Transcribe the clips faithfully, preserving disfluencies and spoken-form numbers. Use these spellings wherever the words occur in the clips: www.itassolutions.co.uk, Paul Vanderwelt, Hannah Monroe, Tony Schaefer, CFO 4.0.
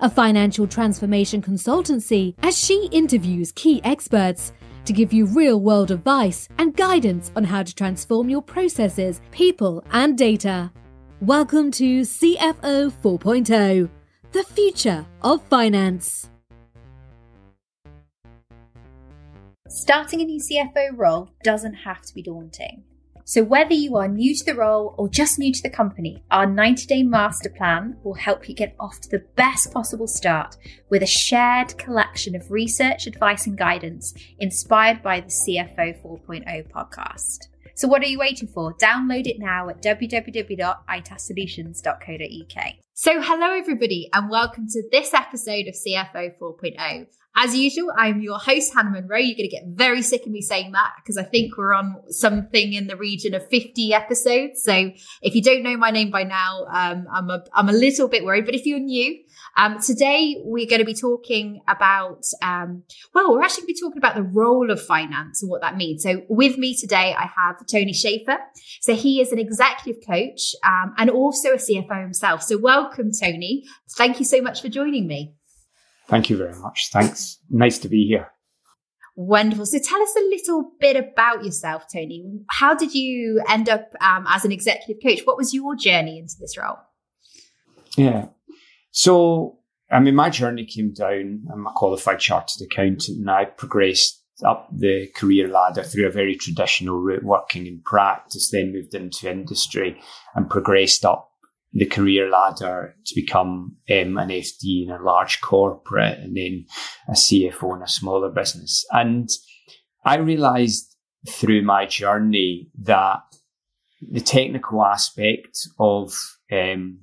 a financial transformation consultancy, as she interviews key experts to give you real-world advice and guidance on how to transform your processes, people, and data. Welcome to C F O four point oh, the future of finance. Starting a new C F O role doesn't have to be daunting. So whether you are new to the role or just new to the company, our ninety-day master plan will help you get off to the best possible start with a shared collection of research, advice and guidance inspired by the C F O four point oh podcast. So what are you waiting for? Download it now at w w w dot i t a s solutions dot co dot u k. So hello everybody and welcome to this episode of C F O four point oh. As usual, I'm your host, Hannah Monroe. You're going to get very sick of me saying that because I think we're on something in the region of fifty episodes. So if you don't know my name by now, um, I'm a, I'm a little bit worried. But if you're new, um, today we're going to be talking about, um, well, we're actually going to be talking about the role of finance and what that means. So with me today, I have Tony Schaefer. So he is an executive coach um, and also a C F O himself. So welcome, Tony. Thank you so much for joining me. Thank you very much. Thanks. Nice to be here. Wonderful. So tell us a little bit about yourself, Tony. How did you end up um, as an executive coach? What was your journey into this role? Yeah. So, I mean, my journey came down. I'm a qualified chartered accountant and I progressed up the career ladder through a very traditional route, working in practice, then moved into industry and progressed up the career ladder to become um, an F D in a large corporate and then a C F O in a smaller business. And I realised through my journey that the technical aspect of um,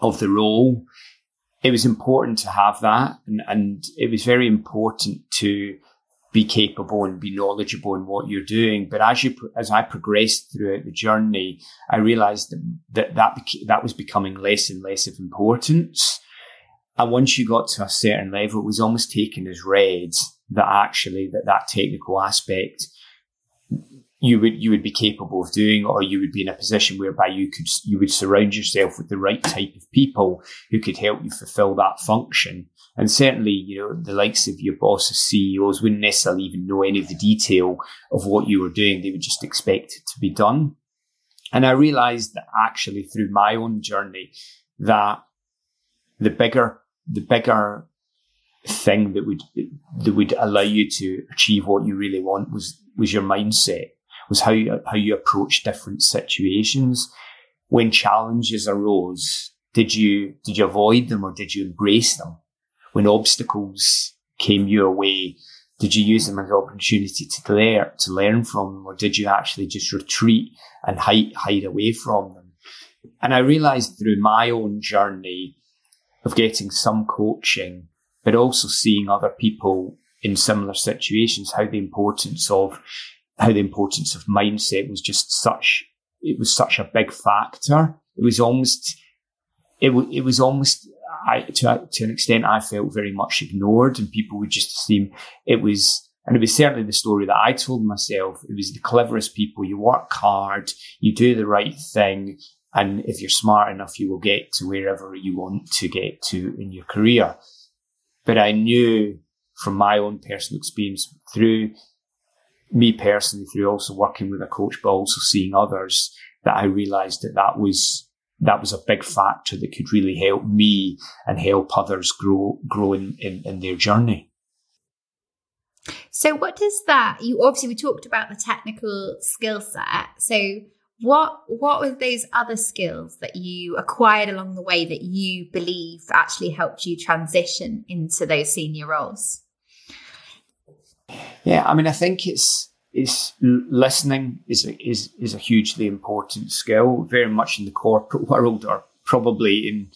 of the role, it was important to have that, and, and it was very important to be capable and be knowledgeable in what you're doing. But as you, as I progressed throughout the journey, I realized that that, beca- that was becoming less and less of importance. And once you got to a certain level, it was almost taken as read that actually that, that technical aspect you would, you would be capable of doing, or you would be in a position whereby you could, you would surround yourself with the right type of people who could help you fulfill that function. And certainly, you know, the likes of your bosses, C E Os wouldn't necessarily even know any of the detail of what you were doing. They would just expect it to be done. And I realized that actually through my own journey that the bigger, the bigger thing that would, that would allow you to achieve what you really want was, was your mindset, was how you, how you approach different situations. When challenges arose, did you, did you avoid them or did you embrace them? When obstacles came your way, did you use them as an opportunity to learn, to learn from them, or did you actually just retreat and hide, hide away from them? And I realized through my own journey of getting some coaching, but also seeing other people in similar situations, how the importance of, how the importance of mindset was just such, it was such a big factor. It was almost, it, it was almost, I, to, to an extent, I felt very much ignored, and people would just seem it was, and it was certainly the story that I told myself. It was the cleverest people. You work hard, you do the right thing, and if you're smart enough, you will get to wherever you want to get to in your career. But I knew from my own personal experience, through me personally, through also working with a coach, but also seeing others, that I realised that that was. That was a big factor that could really help me and help others grow, grow in, in, in their journey. So what does that, you obviously we talked about the technical skill set. So what, what were those other skills that you acquired along the way that you believe actually helped you transition into those senior roles? Yeah, I mean, I think it's, Is listening is a, is is a hugely important skill, very much in the corporate world, or probably in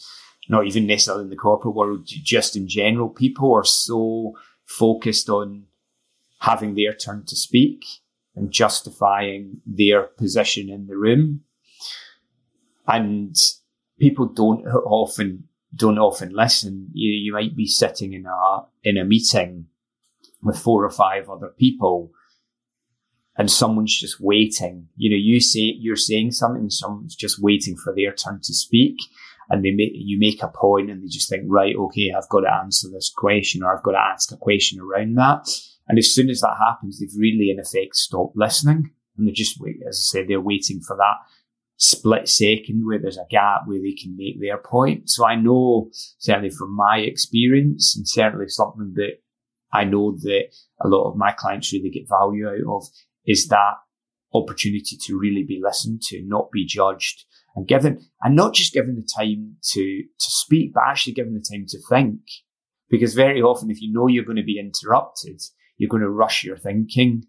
not even necessarily in the corporate world, just in general, people are so focused on having their turn to speak and justifying their position in the room. And people don't often don't often listen. You, you might be sitting in a in a meeting with four or five other people, and someone's just waiting. You know, you say you're saying something, and someone's just waiting for their turn to speak. And they make, you make a point, and they just think, right, okay, I've got to answer this question, or I've got to ask a question around that. And as soon as that happens, they've really, in effect, stopped listening, and they're just, as I said, they're waiting for that split second where there's a gap where they can make their point. So I know, certainly from my experience, and certainly something that I know that a lot of my clients really get value out of, is that opportunity to really be listened to, not be judged, and given, and not just given the time to, to speak, but actually given the time to think. Because very often, if you know you're going to be interrupted, you're going to rush your thinking.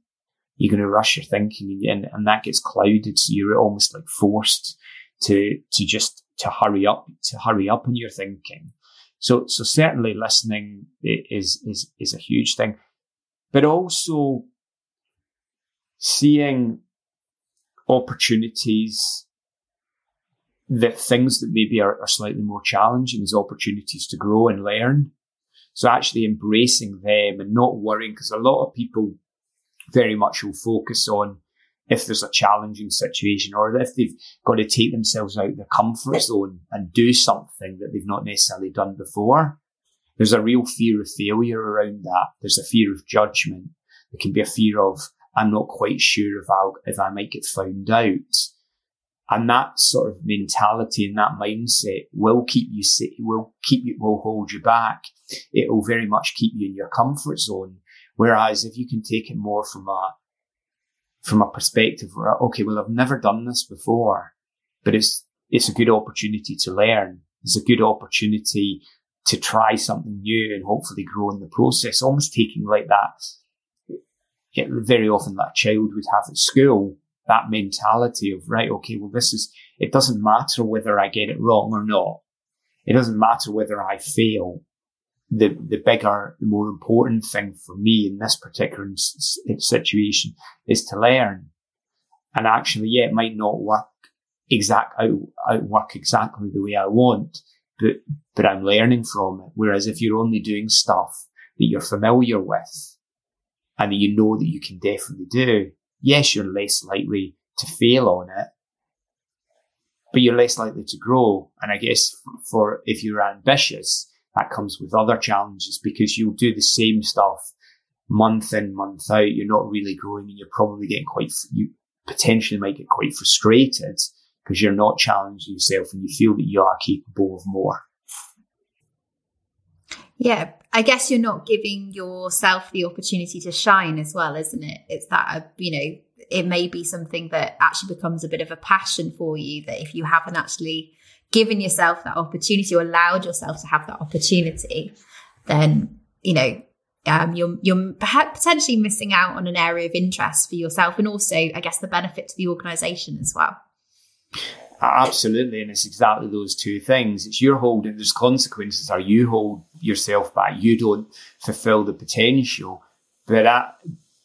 You're going to rush your thinking, and, and that gets clouded. So you're almost like forced to, to just, to hurry up, to hurry up in your thinking. So, so certainly listening is, is, is a huge thing, but also seeing opportunities, the things that maybe are, are slightly more challenging as opportunities to grow and learn. So actually embracing them and not worrying, because a lot of people very much will focus on if there's a challenging situation, or if they've got to take themselves out of their comfort zone and do something that they've not necessarily done before. There's a real fear of failure around that. There's a fear of judgment. There can be a fear of, I'm not quite sure if I'll, if I might get found out. And that sort of mentality and that mindset will keep you safe, will keep you, will hold you back. It will very much keep you in your comfort zone. Whereas if you can take it more from a, from a perspective where, okay, well, I've never done this before, but it's, it's a good opportunity to learn. It's a good opportunity to try something new and hopefully grow in the process. Almost taking like that, yeah, very often that a child would have at school, that mentality of, right, okay, well, this is, it doesn't matter whether I get it wrong or not. It doesn't matter whether I fail. The, the bigger, the more important thing for me in this particular s- situation is to learn. And actually, yeah, it might not work exact out, outwork exactly the way I want, but, but I'm learning from it. Whereas if you're only doing stuff that you're familiar with and that you know that you can definitely do, yes, you're less likely to fail on it, but you're less likely to grow. And I guess for, for if you're ambitious, that comes with other challenges, because you'll do the same stuff month in, month out. You're not really growing, and you're probably getting quite, you potentially might get quite frustrated because you're not challenging yourself and you feel that you are capable of more. Yeah, I guess you're not giving yourself the opportunity to shine as well, isn't it? It's that, you know, it may be something that actually becomes a bit of a passion for you, that if you haven't actually given yourself that opportunity, or allowed yourself to have that opportunity, then, you know, um, you're you're perhaps potentially missing out on an area of interest for yourself, and also, I guess, the benefit to the organisation as well. Absolutely, and it's exactly those two things. It's you're holding, there's consequences, or you hold yourself back, you don't fulfil the potential, but that.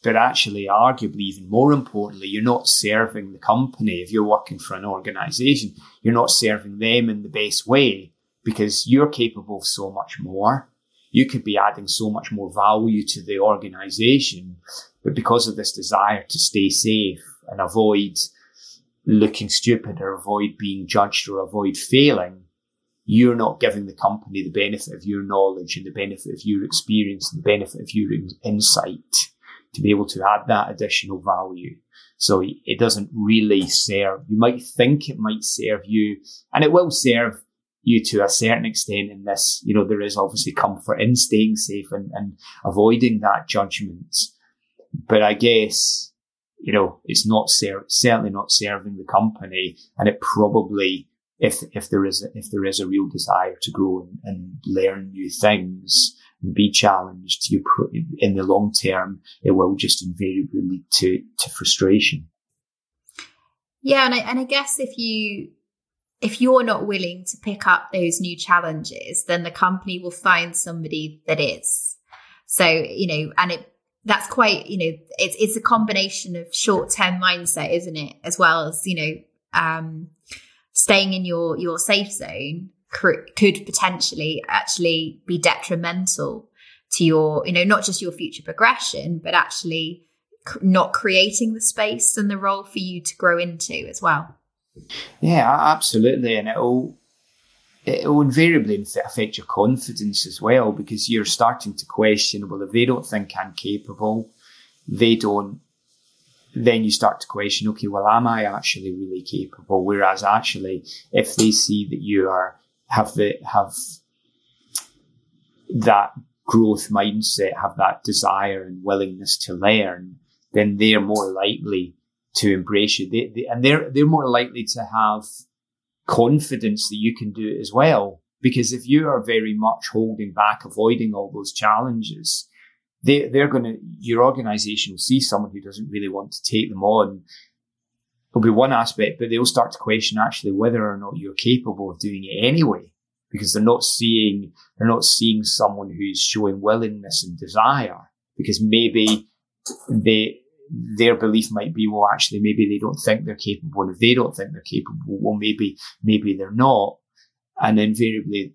But actually, arguably, even more importantly, you're not serving the company. If you're working for an organisation, you're not serving them in the best way, because you're capable of so much more. You could be adding so much more value to the organisation, but because of this desire to stay safe and avoid looking stupid or avoid being judged or avoid failing, you're not giving the company the benefit of your knowledge and the benefit of your experience and the benefit of your insight to be able to add that additional value. So it doesn't really serve, you might think it might serve you, and it will serve you to a certain extent in this, you know, there is obviously comfort in staying safe and, and avoiding that judgment. But I guess, you know, it's not ser- certainly not serving the company, and it probably, if if there is a, if there is a real desire to grow and, and learn new things, be challenged, you pr- in the long term, it will just invariably lead to, to frustration. Yeah, and I, and I guess if you if you're not willing to pick up those new challenges, then the company will find somebody that is. So, you know, and it, that's quite, you know, it's, it's a combination of short-term mindset, isn't it? As well as, you know, um, staying in your, your safe zone could potentially actually be detrimental to your, you know, not just your future progression, but actually not creating the space and the role for you to grow into as well. Yeah, absolutely. And it'll, it'll invariably affect your confidence as well, because you're starting to question, well, if they don't think I'm capable, they don't, then you start to question, okay, well, am I actually really capable? Whereas actually, if they see that you are, have the, have that growth mindset, have that desire and willingness to learn, then they're more likely to embrace you. They, they, and they're, they're more likely to have confidence that you can do it as well. Because if you are very much holding back, avoiding all those challenges, they, they're going to, your organization will see someone who doesn't really want to take them on. It'll be one aspect, but they'll start to question actually whether or not you're capable of doing it anyway, because they're not seeing, they're not seeing someone who's showing willingness and desire, because maybe they, their belief might be, well, actually, maybe they don't think they're capable. And if they don't think they're capable, well, maybe, maybe they're not. And invariably,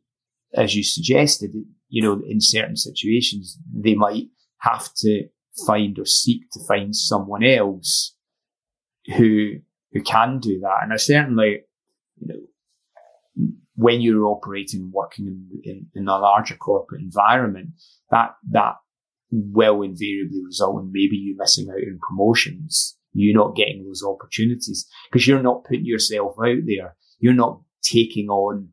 as you suggested, you know, in certain situations, they might have to find or seek to find someone else who, who can do that. And I certainly, you know, when you're operating, working in, in, in a larger corporate environment, that, that, will invariably result in maybe you missing out on promotions, you not getting those opportunities, because you're not putting yourself out there. You're not taking on,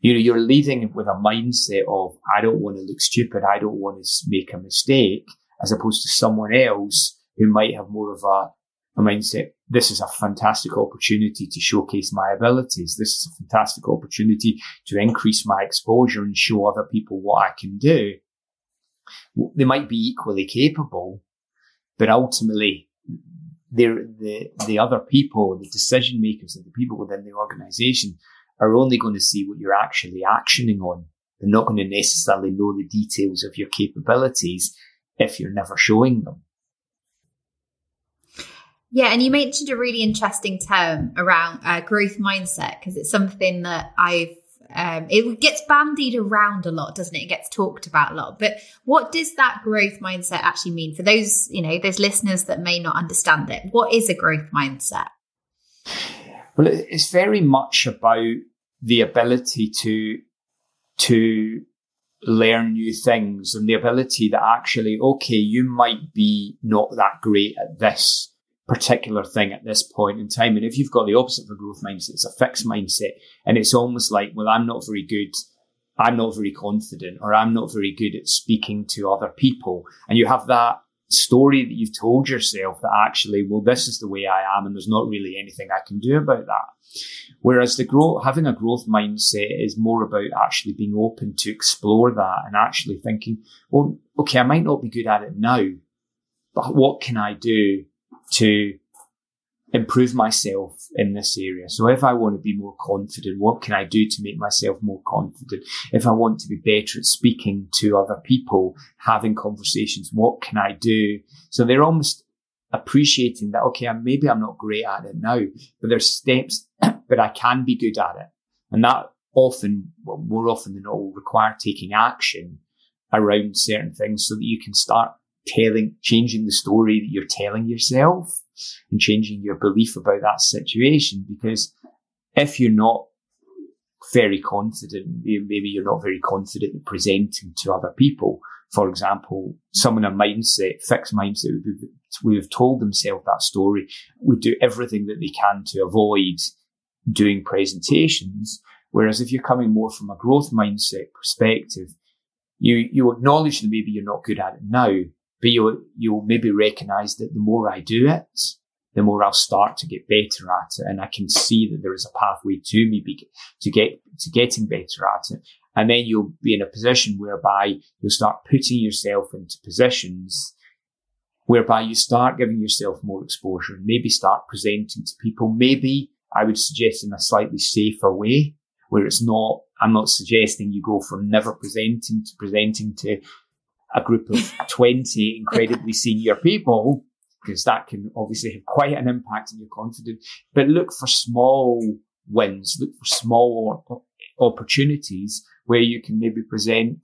you know, you're leading with a mindset of, I don't want to look stupid. I don't want to make a mistake, as opposed to someone else who might have more of a, a mindset. This is a fantastic opportunity to showcase my abilities. This is a fantastic opportunity to increase my exposure and show other people what I can do. They might be equally capable, but ultimately, they're the, the other people, the decision makers and the people within the organization are only going to see what you're actually actioning on. They're not going to necessarily know the details of your capabilities if you're never showing them. Yeah, and you mentioned a really interesting term around uh, growth mindset, because it's something that I've Um, it gets bandied around a lot, doesn't it? It gets talked about a lot. But what does that growth mindset actually mean for those, you know, those listeners that may not understand it? What is a growth mindset? Well, it's very much about the ability to to learn new things, and the ability that actually, okay, you might be not that great at this particular thing at this point in time. And if you've got the opposite of a growth mindset, it's a fixed mindset. And it's almost like, well, I'm not very good. I'm not very confident, or I'm not very good at speaking to other people. And you have that story that you've told yourself that actually, well, this is the way I am, and there's not really anything I can do about that. Whereas the growth, having a growth mindset is more about actually being open to explore that and actually thinking, well, okay, I might not be good at it now, but what can I do to improve myself in this area? So if I want to be more confident, what can I do to make myself more confident? If I want to be better at speaking to other people, having conversations, what can I do? So they're almost appreciating that, okay, maybe I'm not great at it now, but there's steps, but I can be good at it. And that often, more often than not, will require taking action around certain things, so that you can start telling, changing the story that you're telling yourself and changing your belief about that situation. Because if you're not very confident, maybe you're not very confident in presenting to other people. For example, someone in a mindset, fixed mindset, would have told themselves that story, would do everything that they can to avoid doing presentations. Whereas if you're coming more from a growth mindset perspective, you, you acknowledge that maybe you're not good at it now, but you'll, you'll maybe recognize that the more I do it, the more I'll start to get better at it. And I can see that there is a pathway to me be, to get, to getting better at it. And then you'll be in a position whereby you'll start putting yourself into positions whereby you start giving yourself more exposure and maybe start presenting to people, maybe I would suggest in a slightly safer way, where it's not, I'm not suggesting you go from never presenting to presenting to a group of twenty incredibly senior people, because that can obviously have quite an impact on your confidence. But look for small wins, look for small opportunities where you can maybe present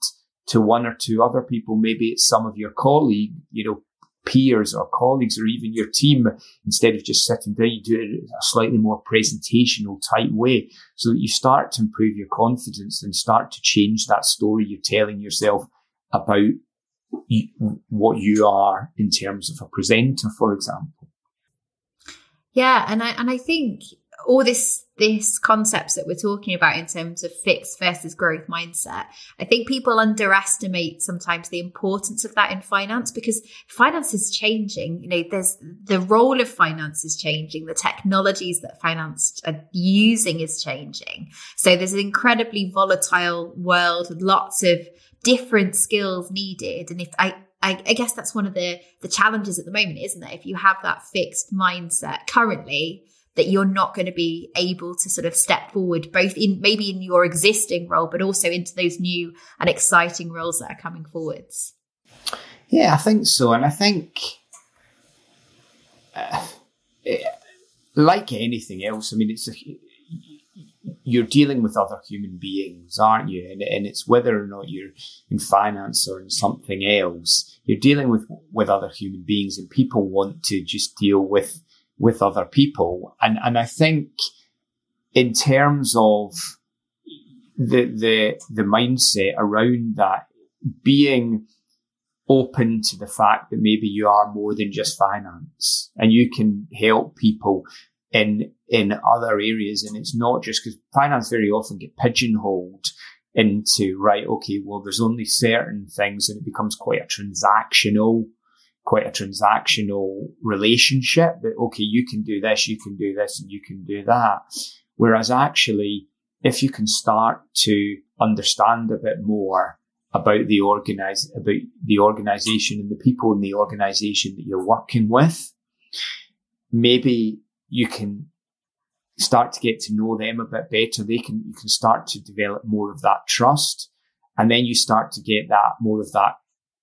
to one or two other people. Maybe it's some of your colleague, you know, peers or colleagues, or even your team. Instead of just sitting down, you do it in a slightly more presentational type way, so that you start to improve your confidence and start to change that story you're telling yourself about what you are in terms of a presenter, for example. Yeah, and I and I think all this this concepts that we're talking about in terms of fixed versus growth mindset, I think people underestimate sometimes the importance of that in finance, because finance is changing. You know, there's the role of finance is changing. The technologies that finance are using is changing. So there's an incredibly volatile world with lots of different skills needed. And if I I, I guess that's one of the, the challenges at the moment, isn't it? If you have that fixed mindset currently, that you're not going to be able to sort of step forward, both in maybe in your existing role, but also into those new and exciting roles that are coming forwards. Yeah, I think so. And I think, uh, like anything else, I mean, it's a, you're dealing with other human beings, aren't you? And, and it's whether or not you're in finance or in something else, you're dealing with, with other human beings, and people want to just deal with with other people. And, and I think in terms of the, the, the mindset around that, being open to the fact that maybe you are more than just finance and you can help people in, in other areas. And it's not just because finance very often get pigeonholed into, right, okay, well, there's only certain things, and it becomes quite a transactional quite a transactional relationship, that, okay, you can do this, you can do this, and you can do that. Whereas actually, if you can start to understand a bit more about the organize, about the organization and the people in the organization that you're working with, maybe you can start to get to know them a bit better. They can, you can start to develop more of that trust. And then you start to get that more of that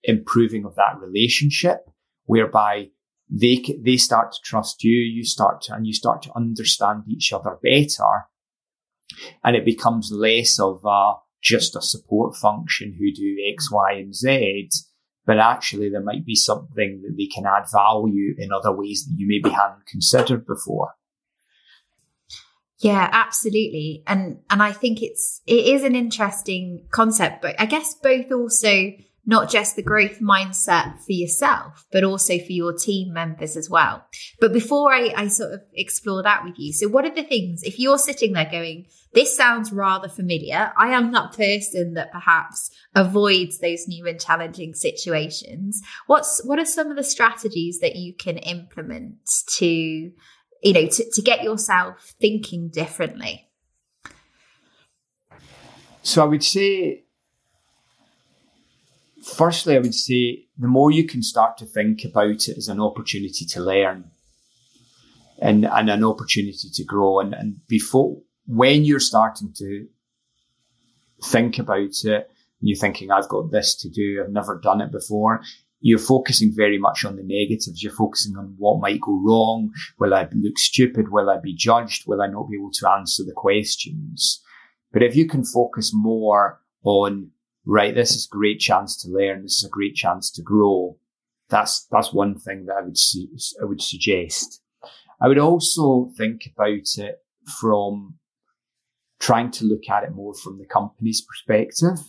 improving of that relationship, whereby they they start to trust you, you start to, and you start to understand each other better, and it becomes less of uh, just a support function who do X, Y, and Z, but actually there might be something that they can add value in other ways that you maybe hadn't considered before. Yeah, absolutely, and and I think it's it is an interesting concept, but I guess both also, not just the growth mindset for yourself, but also for your team members as well. But before I, I sort of explore that with you, so what are the things, if you're sitting there going, this sounds rather familiar, I am that person that perhaps avoids those new and challenging situations, What's what are some of the strategies that you can implement to, you know, to, to get yourself thinking differently? So I would say, firstly, I would say the more you can start to think about it as an opportunity to learn and, and an opportunity to grow. And, and before, when you're starting to think about it, and you're thinking, I've got this to do, I've never done it before, you're focusing very much on the negatives. You're focusing on what might go wrong. Will I look stupid? Will I be judged? Will I not be able to answer the questions? But if you can focus more on, right, this is a great chance to learn, this is a great chance to grow, That's that's one thing that I would su- I would suggest. I would also think about it from trying to look at it more from the company's perspective.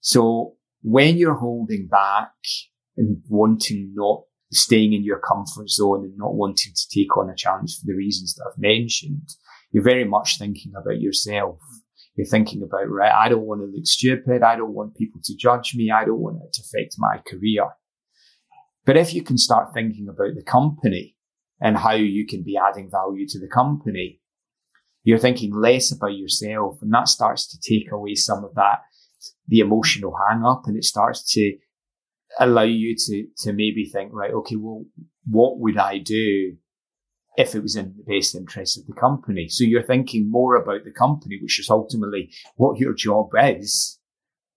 So when you're holding back and wanting not staying in your comfort zone and not wanting to take on a challenge for the reasons that I've mentioned, you're very much thinking about yourself. You're thinking about, right, I don't want to look stupid. I don't want people to judge me. I don't want it to affect my career. But if you can start thinking about the company and how you can be adding value to the company, you're thinking less about yourself. And that starts to take away some of that, the emotional hang up. And it starts to allow you to, to maybe think, right, okay, well, what would I do if it was in the best interest of the company. So you're thinking more about the company, which is ultimately what your job is.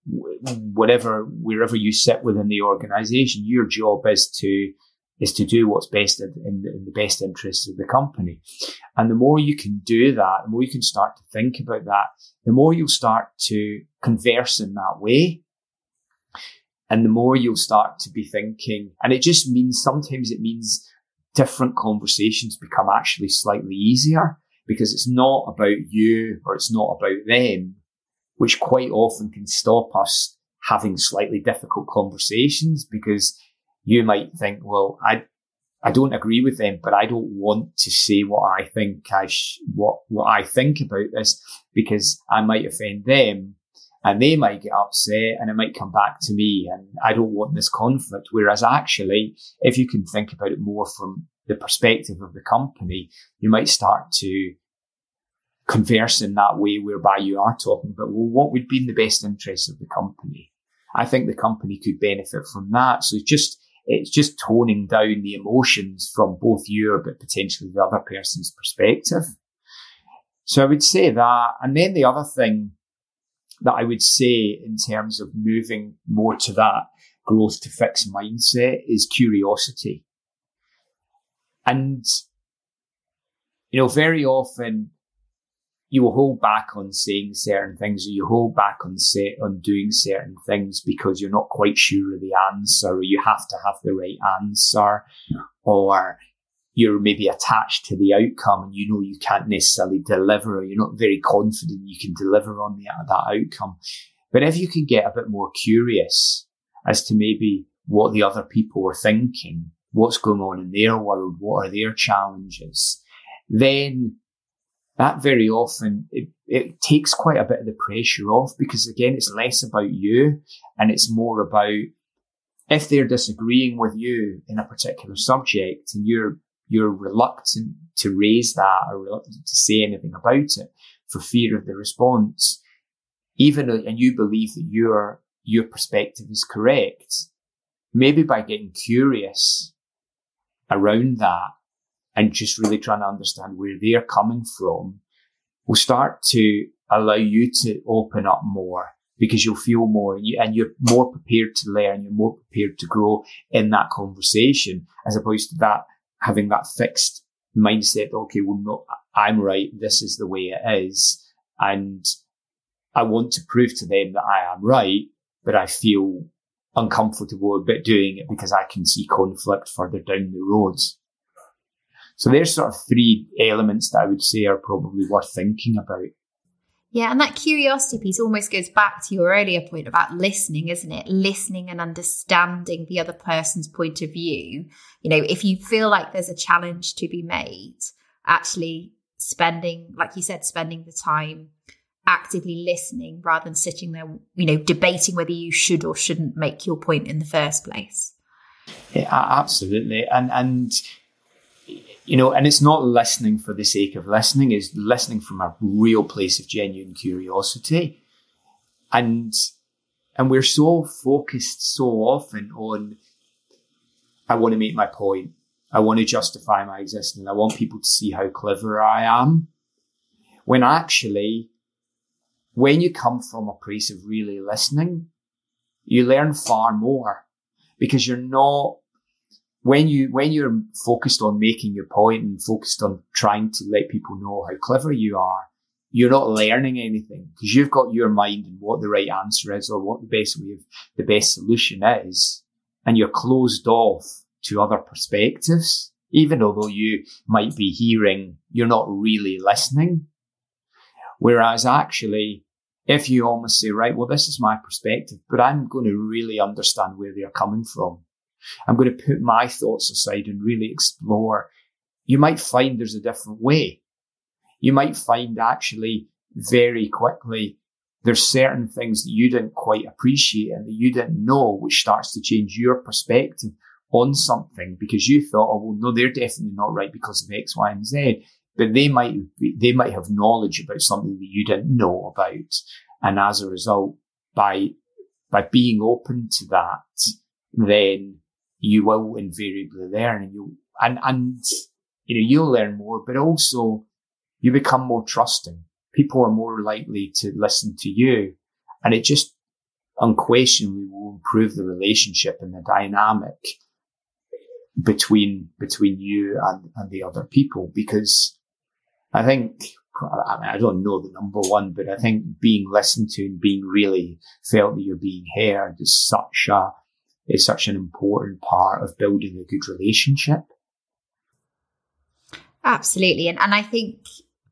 Whatever, wherever you sit within the organisation, your job is to is to do what's best in, in, in the best interests of the company. And the more you can do that, the more you can start to think about that, the more you'll start to converse in that way. And the more you'll start to be thinking, and it just means, sometimes it means different conversations become actually slightly easier, because it's not about you or it's not about them, which quite often can stop us having slightly difficult conversations, because you might think, well, I I don't agree with them, but I don't want to say what I think I sh- what what I think about this, because I might offend them. And they might get upset and it might come back to me, and I don't want this conflict. Whereas actually, if you can think about it more from the perspective of the company, you might start to converse in that way whereby you are talking about, well, what would be in the best interest of the company? I think the company could benefit from that. So it's just, it's just toning down the emotions from both your, but potentially the other person's perspective. So I would say that. And then the other thing that I would say in terms of moving more to that growth to fix mindset is curiosity. And, you know, very often you will hold back on saying certain things, or you hold back on say, on doing certain things because you're not quite sure of the answer, or you have to have the right answer, or you're maybe attached to the outcome and you know you can't necessarily deliver, or you're not very confident you can deliver on the, that outcome. But if you can get a bit more curious as to maybe what the other people are thinking, what's going on in their world, what are their challenges, then that very often, it, it takes quite a bit of the pressure off, because again, it's less about you and it's more about, if they're disagreeing with you in a particular subject and you're you're reluctant to raise that or reluctant to say anything about it for fear of the response, even and you believe that your your perspective is correct, maybe by getting curious around that and just really trying to understand where they're coming from, will start to allow you to open up more, because you'll feel more and, you, and you're more prepared to learn, you're more prepared to grow in that conversation, as opposed to that having that fixed mindset, okay, well, no, I'm right, this is the way it is, and I want to prove to them that I am right, but I feel uncomfortable about doing it because I can see conflict further down the road. So there's sort of three elements that I would say are probably worth thinking about. Yeah, and that curiosity piece almost goes back to your earlier point about listening, isn't it? Listening and understanding the other person's point of view. You know, if you feel like there's a challenge to be made, actually spending, like you said, spending the time actively listening rather than sitting there, you know, debating whether you should or shouldn't make your point in the first place. Yeah, absolutely. And, and, you know, and it's not listening for the sake of listening, it's listening from a real place of genuine curiosity. And and we're so focused so often on, I want to make my point, I want to justify my existence, I want people to see how clever I am. When actually, when you come from a place of really listening, you learn far more, because you're not, When you, when you're focused on making your point and focused on trying to let people know how clever you are, you're not learning anything, because you've got your mind and what the right answer is, or what the best way of the best solution is. And you're closed off to other perspectives, even although you might be hearing, you're not really listening. Whereas actually, if you almost say, right, well, this is my perspective, but I'm going to really understand where they're coming from. I'm going to put my thoughts aside and really explore. You might find there's a different way. You might find actually very quickly there's certain things that you didn't quite appreciate and that you didn't know, which starts to change your perspective on something, because you thought, oh, well, no, they're definitely not right because of X, Y, and Z. But they might, they might have knowledge about something that you didn't know about. And as a result, by, by being open to that, then you will invariably learn, and you and and you know, you'll learn more, but also you become more trusting. People are more likely to listen to you. And it just unquestionably will improve the relationship and the dynamic between between you and, and the other people. Because I think, I mean, I don't know the number one, but I think being listened to and being really felt that you're being heard is such a is such an important part of building a good relationship. Absolutely. And and I think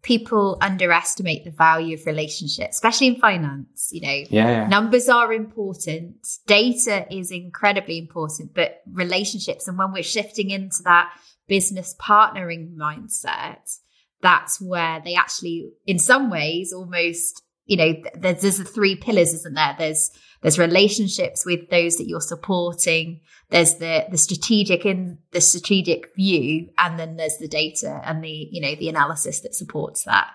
people underestimate the value of relationships, especially in finance. You know, yeah. Numbers are important. Data is incredibly important, but relationships, and when we're shifting into that business partnering mindset, that's where they actually, in some ways, almost, you know, there's, there's the three pillars, isn't there? There's there's relationships with those that you're supporting. There's the the strategic in the strategic view, and then there's the data and the, you know, the analysis that supports that.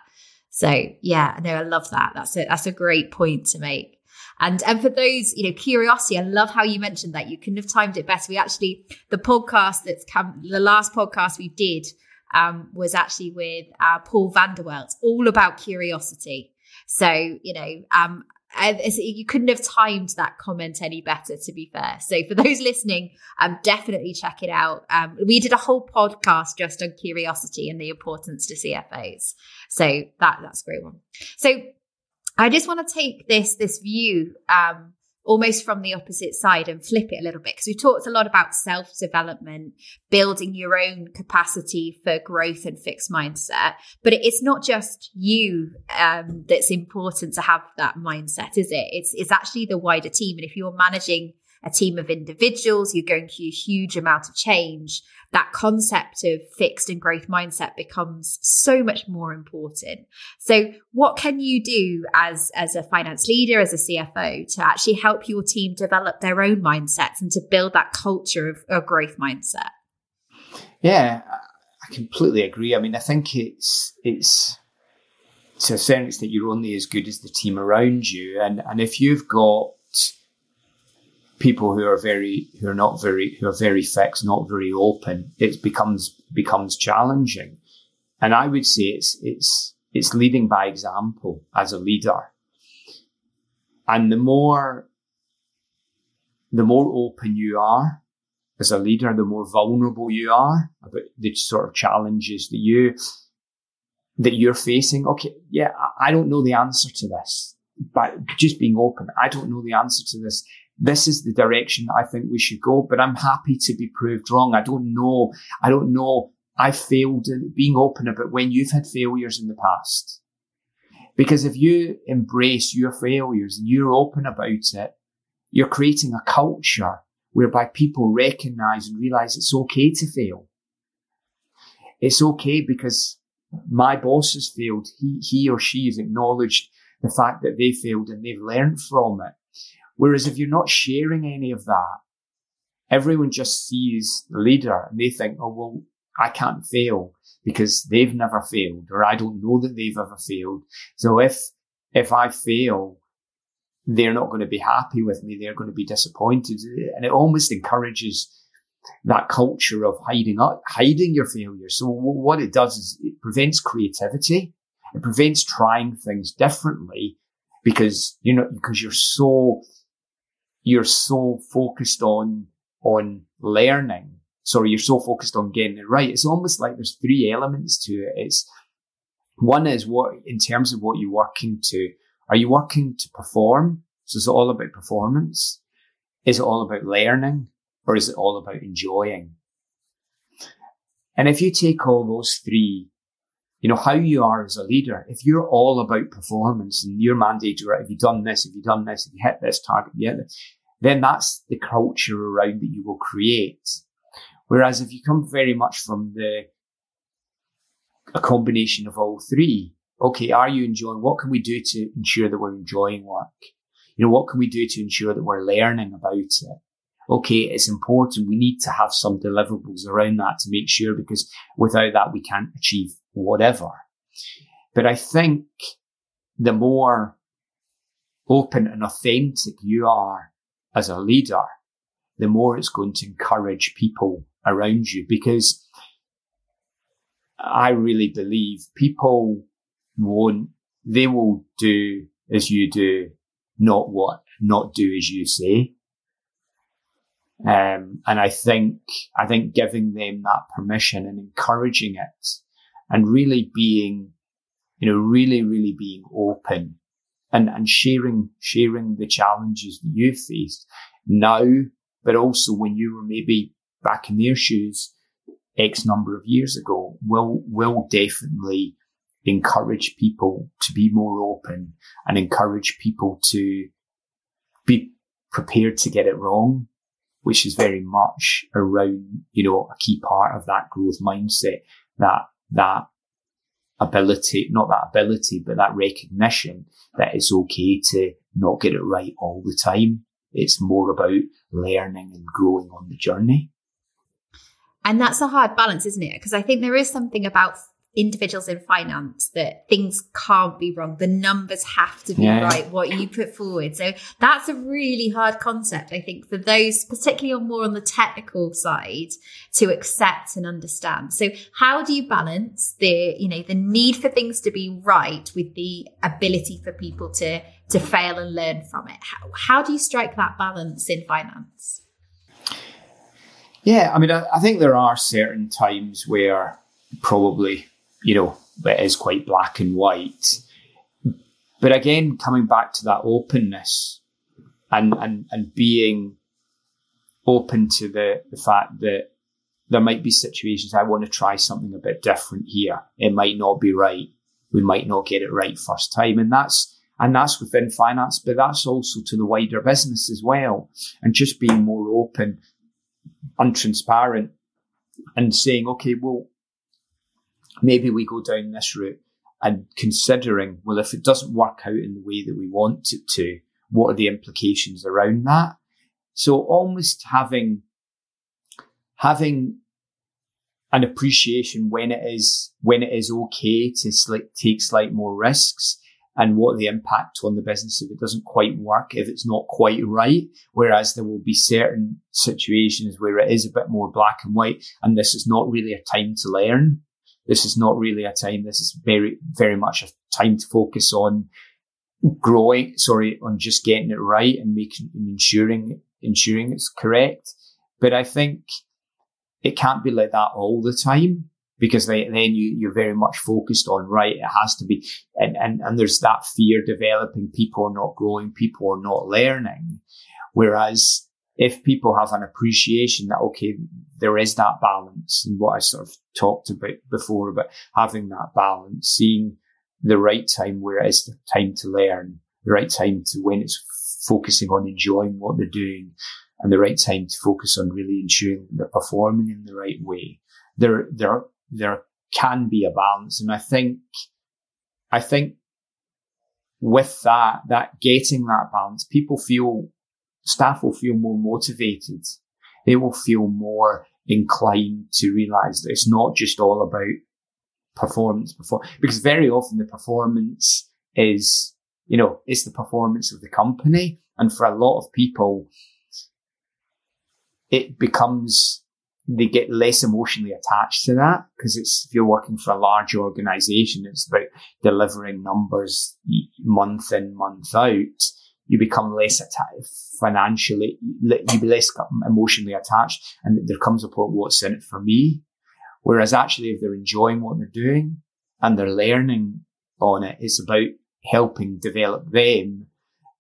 So yeah, no, I love that. That's a that's a great point to make. And and for those, you know, curiosity, I love how you mentioned that. You couldn't have timed it better. We actually, the podcast that's come, the last podcast we did um, was actually with uh, Paul Vanderwelt, all about curiosity. So, you know, um, you couldn't have timed that comment any better, to be fair. So for those listening, um, definitely check it out. Um, we did a whole podcast just on curiosity and the importance to C F Os. So that that's a great one. So I just want to take this, this view um, almost from the opposite side and flip it a little bit, because we talked a lot about self-development, building your own capacity for growth and fixed mindset. But it's not just you um, that's important to have that mindset, is it? It's, it's actually the wider team. And if you're managing a team of individuals, you're going through a huge amount of change, that concept of fixed and growth mindset becomes so much more important. So what can you do as, as a finance leader, as a C F O, to actually help your team develop their own mindsets and to build that culture of a growth mindset? Yeah, I completely agree. I mean, I think it's it's to a certain extent you're only as good as the team around you. And and if you've got people who are very, who are not very, who are very fixed, not very open, it becomes becomes challenging, and I would say it's it's it's leading by example as a leader. And the more the more open you are as a leader, the more vulnerable you are about the sort of challenges that you that you're facing. Okay, yeah, I don't know the answer to this, but just being open, I don't know the answer to this. This is the direction I think we should go, but I'm happy to be proved wrong. I don't know. I don't know. I failed in being open about when you've had failures in the past. Because if you embrace your failures and you're open about it, you're creating a culture whereby people recognize and realize it's okay to fail. It's okay because my boss has failed. He, he or she has acknowledged the fact that they failed and they've learned from it. Whereas if you're not sharing any of that, everyone just sees the leader and they think, oh, well, I can't fail because they've never failed, or I don't know that they've ever failed. So if if I fail, they're not going to be happy with me. They're going to be disappointed. And it almost encourages that culture of hiding up, hiding your failure. So what it does is it prevents creativity. It prevents trying things differently because, you know, because you're so... You're so focused on on learning. Sorry, you're so focused on getting it right. It's almost like there's three elements to it. It's one is what in terms of what you're working to. Are you working to perform? So is it all about performance? Is it all about learning? Or is it all about enjoying? And if you take all those three, you know, how you are as a leader, if you're all about performance and your mandate, right, have you done this, have you done this, have you hit this target, yeah, then that's the culture around that you will create. Whereas if you come very much from the, a combination of all three, okay, are you enjoying, what can we do to ensure that we're enjoying work? You know, what can we do to ensure that we're learning about it? Okay, it's important. We need to have some deliverables around that to make sure, because without that, we can't achieve whatever. But I think the more open and authentic you are as a leader, the more it's going to encourage people around you, because I really believe people won't, they will do as you do, not what, not do as you say. Um, and I think, I think giving them that permission and encouraging it and really being, you know, really, really being open and, and sharing, sharing the challenges that you've faced now, but also when you were maybe back in their shoes X number of years ago, will, will definitely encourage people to be more open and encourage people to be prepared to get it wrong, which is very much around, you know, a key part of that growth mindset, that, that ability, not that ability, but that recognition that it's okay to not get it right all the time. It's more about learning and growing on the journey. And that's a hard balance, isn't it? Because I think there is something about individuals in finance that things can't be wrong. The numbers have to be yeah. right, what you put forward. So that's a really hard concept, I think, for those, particularly more on the technical side, to accept and understand. So how do you balance the, you know, the need for things to be right with the ability for people to, to fail and learn from it? How, how do you strike that balance in finance? Yeah, I mean, I, I think there are certain times where probably, you know, it is quite black and white. But again, coming back to that openness and and, and being open to the, the fact that there might be situations I want to try something a bit different here. It might not be right. We might not get it right first time. And that's and that's within finance, but that's also to the wider business as well. And just being more open and transparent and saying, okay, well, maybe we go down this route and considering, well, if it doesn't work out in the way that we want it to, what are the implications around that? So almost having, having an appreciation when it is, when it is okay to slight, take slight more risks and what the impact on the business if it doesn't quite work, if it's not quite right. Whereas there will be certain situations where it is a bit more black and white and this is not really a time to learn. This is not really a time. This is very, very much a time to focus on growing, sorry, on just getting it right and making and ensuring, ensuring it's correct. But I think it can't be like that all the time because they, then you, you're very much focused on, right, it has to be. And, and, and there's that fear developing. People are not growing. People are not learning. Whereas if people have an appreciation that, okay, there is that balance and what I sort of talked about before, about having that balance, seeing the right time where it is the time to learn, the right time to when it's focusing on enjoying what they're doing and the right time to focus on really ensuring they're performing in the right way. There, there, there can be a balance. And I think, I think with that, that getting that balance, people feel, staff will feel more motivated. They will feel more inclined to realise that it's not just all about performance, perform- because very often the performance is, you know, it's the performance of the company. And for a lot of people, it becomes, they get less emotionally attached to that because it's, if you're working for a large organisation, it's about delivering numbers month in, month out. You become less attached financially, you be less emotionally attached, and there comes a point, what's in it for me? Whereas actually, if they're enjoying what they're doing and they're learning on it, it's about helping develop them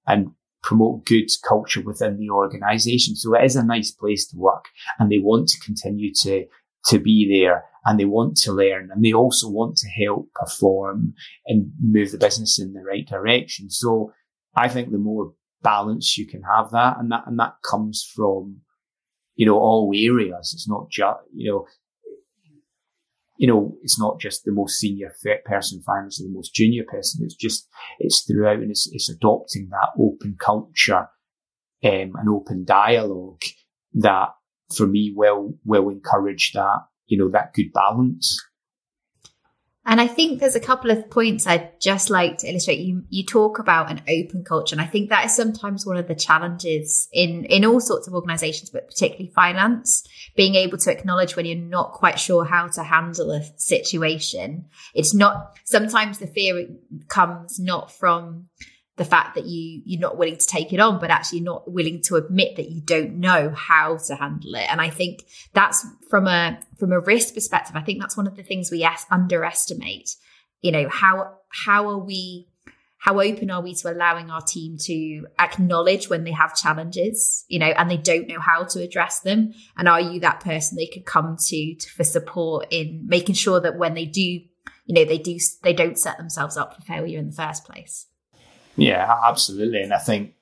and promote good culture within the organisation. So it is a nice place to work, and they want to continue to to be there, and they want to learn, and they also want to help perform and move the business in the right direction. So I think the more balance you can have that, and that, and that comes from, you know, all areas. It's not just, you know, you know, it's not just the most senior person in finance or the most junior person. It's just, it's throughout, and it's, it's adopting that open culture, um, an open dialogue that for me will, will encourage that, you know, that good balance. And I think there's a couple of points I'd just like to illustrate. You you talk about an open culture, and I think that is sometimes one of the challenges in, in all sorts of organizations, but particularly finance, being able to acknowledge when you're not quite sure how to handle a situation. It's not, sometimes the fear comes not from the fact that you, you're not willing to take it on, but actually not willing to admit that you don't know how to handle it. And I think that's from a, from a risk perspective, I think that's one of the things we as- underestimate, you know, how, how are we, how open are we to allowing our team to acknowledge when they have challenges, you know, and they don't know how to address them? And are you that person they could come to, to for support in making sure that when they do, you know, they do, they don't set themselves up for failure in the first place? Yeah, absolutely. And I think,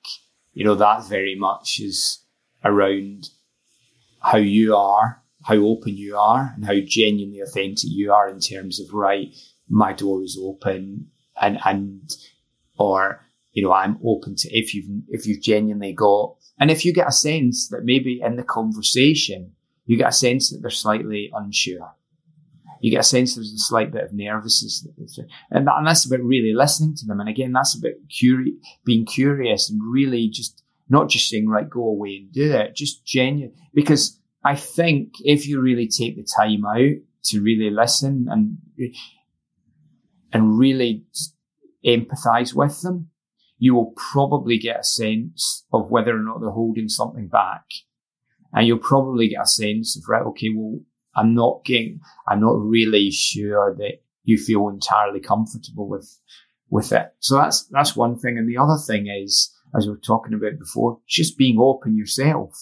you know, that very much is around how you are, how open you are, and how genuinely authentic you are in terms of, right, my door is open, and, and or, you know, I'm open to, if you've, if you've genuinely got, and if you get a sense that maybe in the conversation, you get a sense that they're slightly unsure. You get a sense there's a slight bit of nervousness. And, that, and that's about really listening to them. And again, that's about curi- being curious and really just not just saying, right, go away and do it. Just genuine. Because I think if you really take the time out to really listen and, and really empathize with them, you will probably get a sense of whether or not they're holding something back. And you'll probably get a sense of, right, okay, well, I'm not getting, I'm not really sure that you feel entirely comfortable with, with it. So that's, that's one thing. And the other thing is, as we were talking about before, just being open yourself.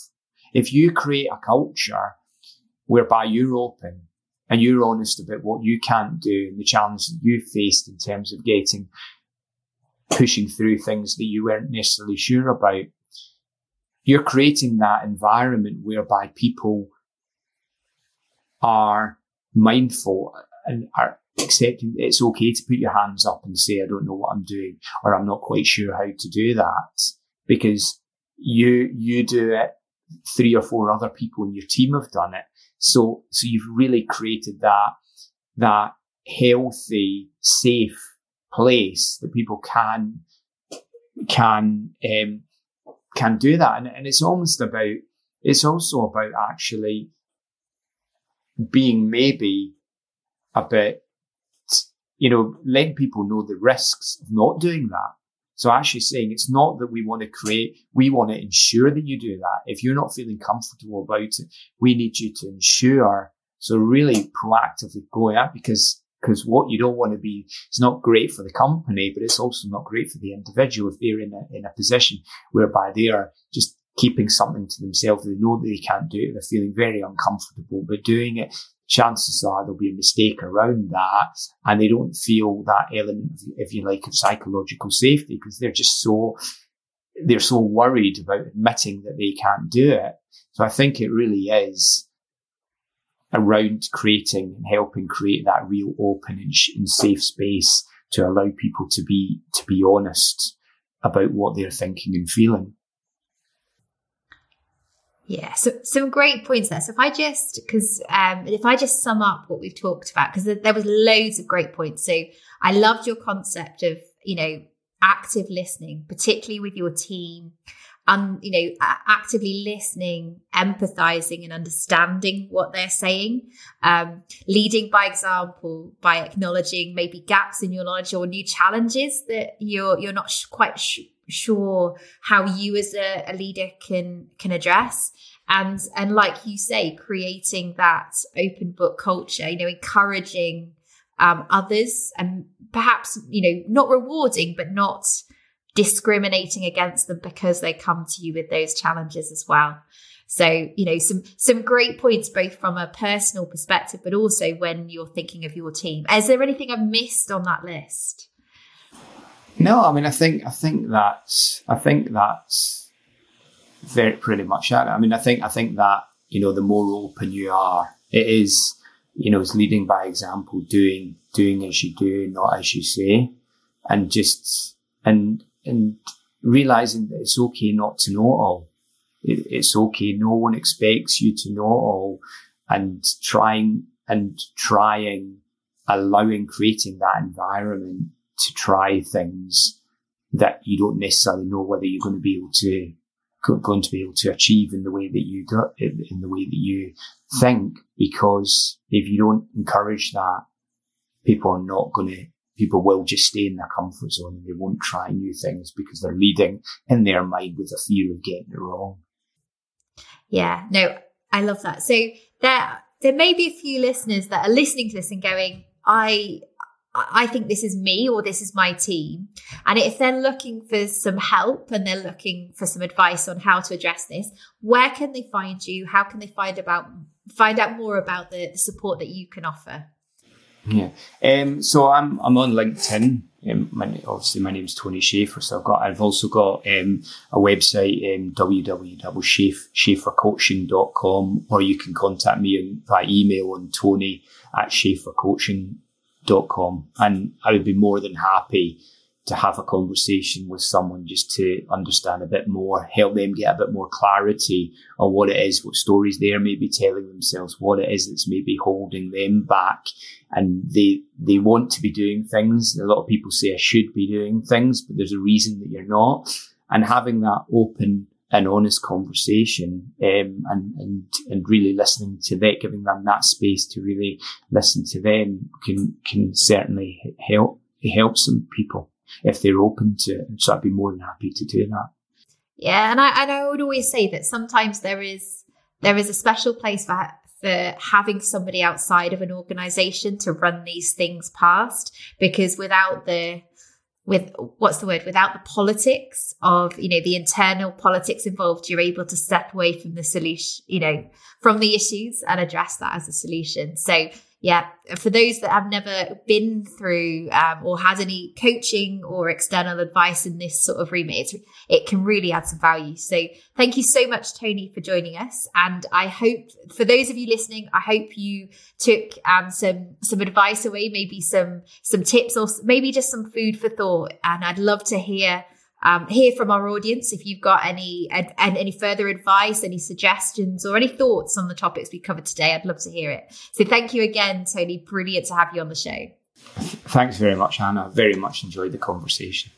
If you create a culture whereby you're open and you're honest about what you can't do and the challenge that you faced in terms of getting, pushing through things that you weren't necessarily sure about, you're creating that environment whereby people are mindful and are accepting that it's okay to put your hands up and say, I don't know what I'm doing, or I'm not quite sure how to do that, because you you do it, three or four other people in your team have done it. So so you've really created that that healthy, safe place that people can can um, can do that. And and it's almost about it's also about actually being maybe a bit, you know, letting people know the risks of not doing that. So actually saying it's not that we want to create, we want to ensure that you do that. If you're not feeling comfortable about it, we need you to ensure. So really proactively going out, because, because what you don't want to be, it's not great for the company, but it's also not great for the individual if they're in a, in a position whereby they are just keeping something to themselves. They know that they can't do it. They're feeling very uncomfortable, but doing it, chances are there'll be a mistake around that. And they don't feel that element of, if you like, of psychological safety, because they're just so, they're so worried about admitting that they can't do it. So I think it really is around creating and helping create that real open and, sh- and safe space to allow people to be, to be honest about what they're thinking and feeling. Yeah, so some great points there. So if I just, because um, if I just sum up what we've talked about, because there, there was loads of great points. So I loved your concept of, you know, active listening, particularly with your team, and um, you know, actively listening, empathizing, and understanding what they're saying, um, leading by example by acknowledging maybe gaps in your knowledge or new challenges that you're you're not sh- quite. Sh- sure how you as a, a leader can can address, and and like you say, creating that open book culture, you know, encouraging um others, and perhaps, you know, not rewarding but not discriminating against them because they come to you with those challenges as well. So, you know, some some great points, both from a personal perspective but also when you're thinking of your team. Is there anything I've missed on that list? No, I mean, I think I think that's I think that's very pretty much that. I mean, I think I think that, you know, the more open you are, it is, you know, it's leading by example, doing doing as you do, not as you say, and just and and realizing that it's okay not to know all. It, it's okay. No one expects you to know all, and trying and trying allowing, creating that environment to try things that you don't necessarily know whether you're going to be able to going to be able to achieve in the way that you do, in the way that you think, because if you don't encourage that, people are not going to, people will just stay in their comfort zone and they won't try new things because they're leading in their mind with a fear of getting it wrong. Yeah, no, I love that. So there, there may be a few listeners that are listening to this and going, I, I think this is me or this is my team. And if they're looking for some help and they're looking for some advice on how to address this, where can they find you? How can they find about find out more about the support that you can offer? Yeah, um, so I'm I'm on LinkedIn. Um, my, obviously, my name's Tony Schaefer. So I've got I've also got um, a website, um, w w w dot schaefer coaching dot com, or you can contact me by email on Tony at schaefer coaching dot com, and I would be more than happy to have a conversation with someone just to understand a bit more, help them get a bit more clarity on what it is, what stories they're maybe telling themselves, what it is that's maybe holding them back. And they they want to be doing things. A lot of people say I should be doing things, but there's a reason that you're not. And having that open and honest conversation, um, and, and, and really listening to that, giving them that space to really listen to them can, can certainly help, help some people if they're open to it. So I'd be more than happy to do that. Yeah. And I, and I would always say that sometimes there is, there is a special place for, for having somebody outside of an organization to run these things past, because without the, with what's the word, without the politics of, you know, the internal politics involved, you're able to step away from the solution, you know, from the issues and address that as a solution. So yeah, for those that have never been through um, or had any coaching or external advice in this sort of remit, it's, it can really add some value. So thank you so much, Tony, for joining us. And I hope for those of you listening, I hope you took um, some some advice away, maybe some some tips or maybe just some food for thought. And I'd love to hear um, hear from our audience if you've got any and any further advice, any suggestions or any thoughts on the topics we covered today. I'd love to hear it. So thank you again, Tony. Brilliant to have you on the show. Thanks very much, Hannah. Very much enjoyed the conversation.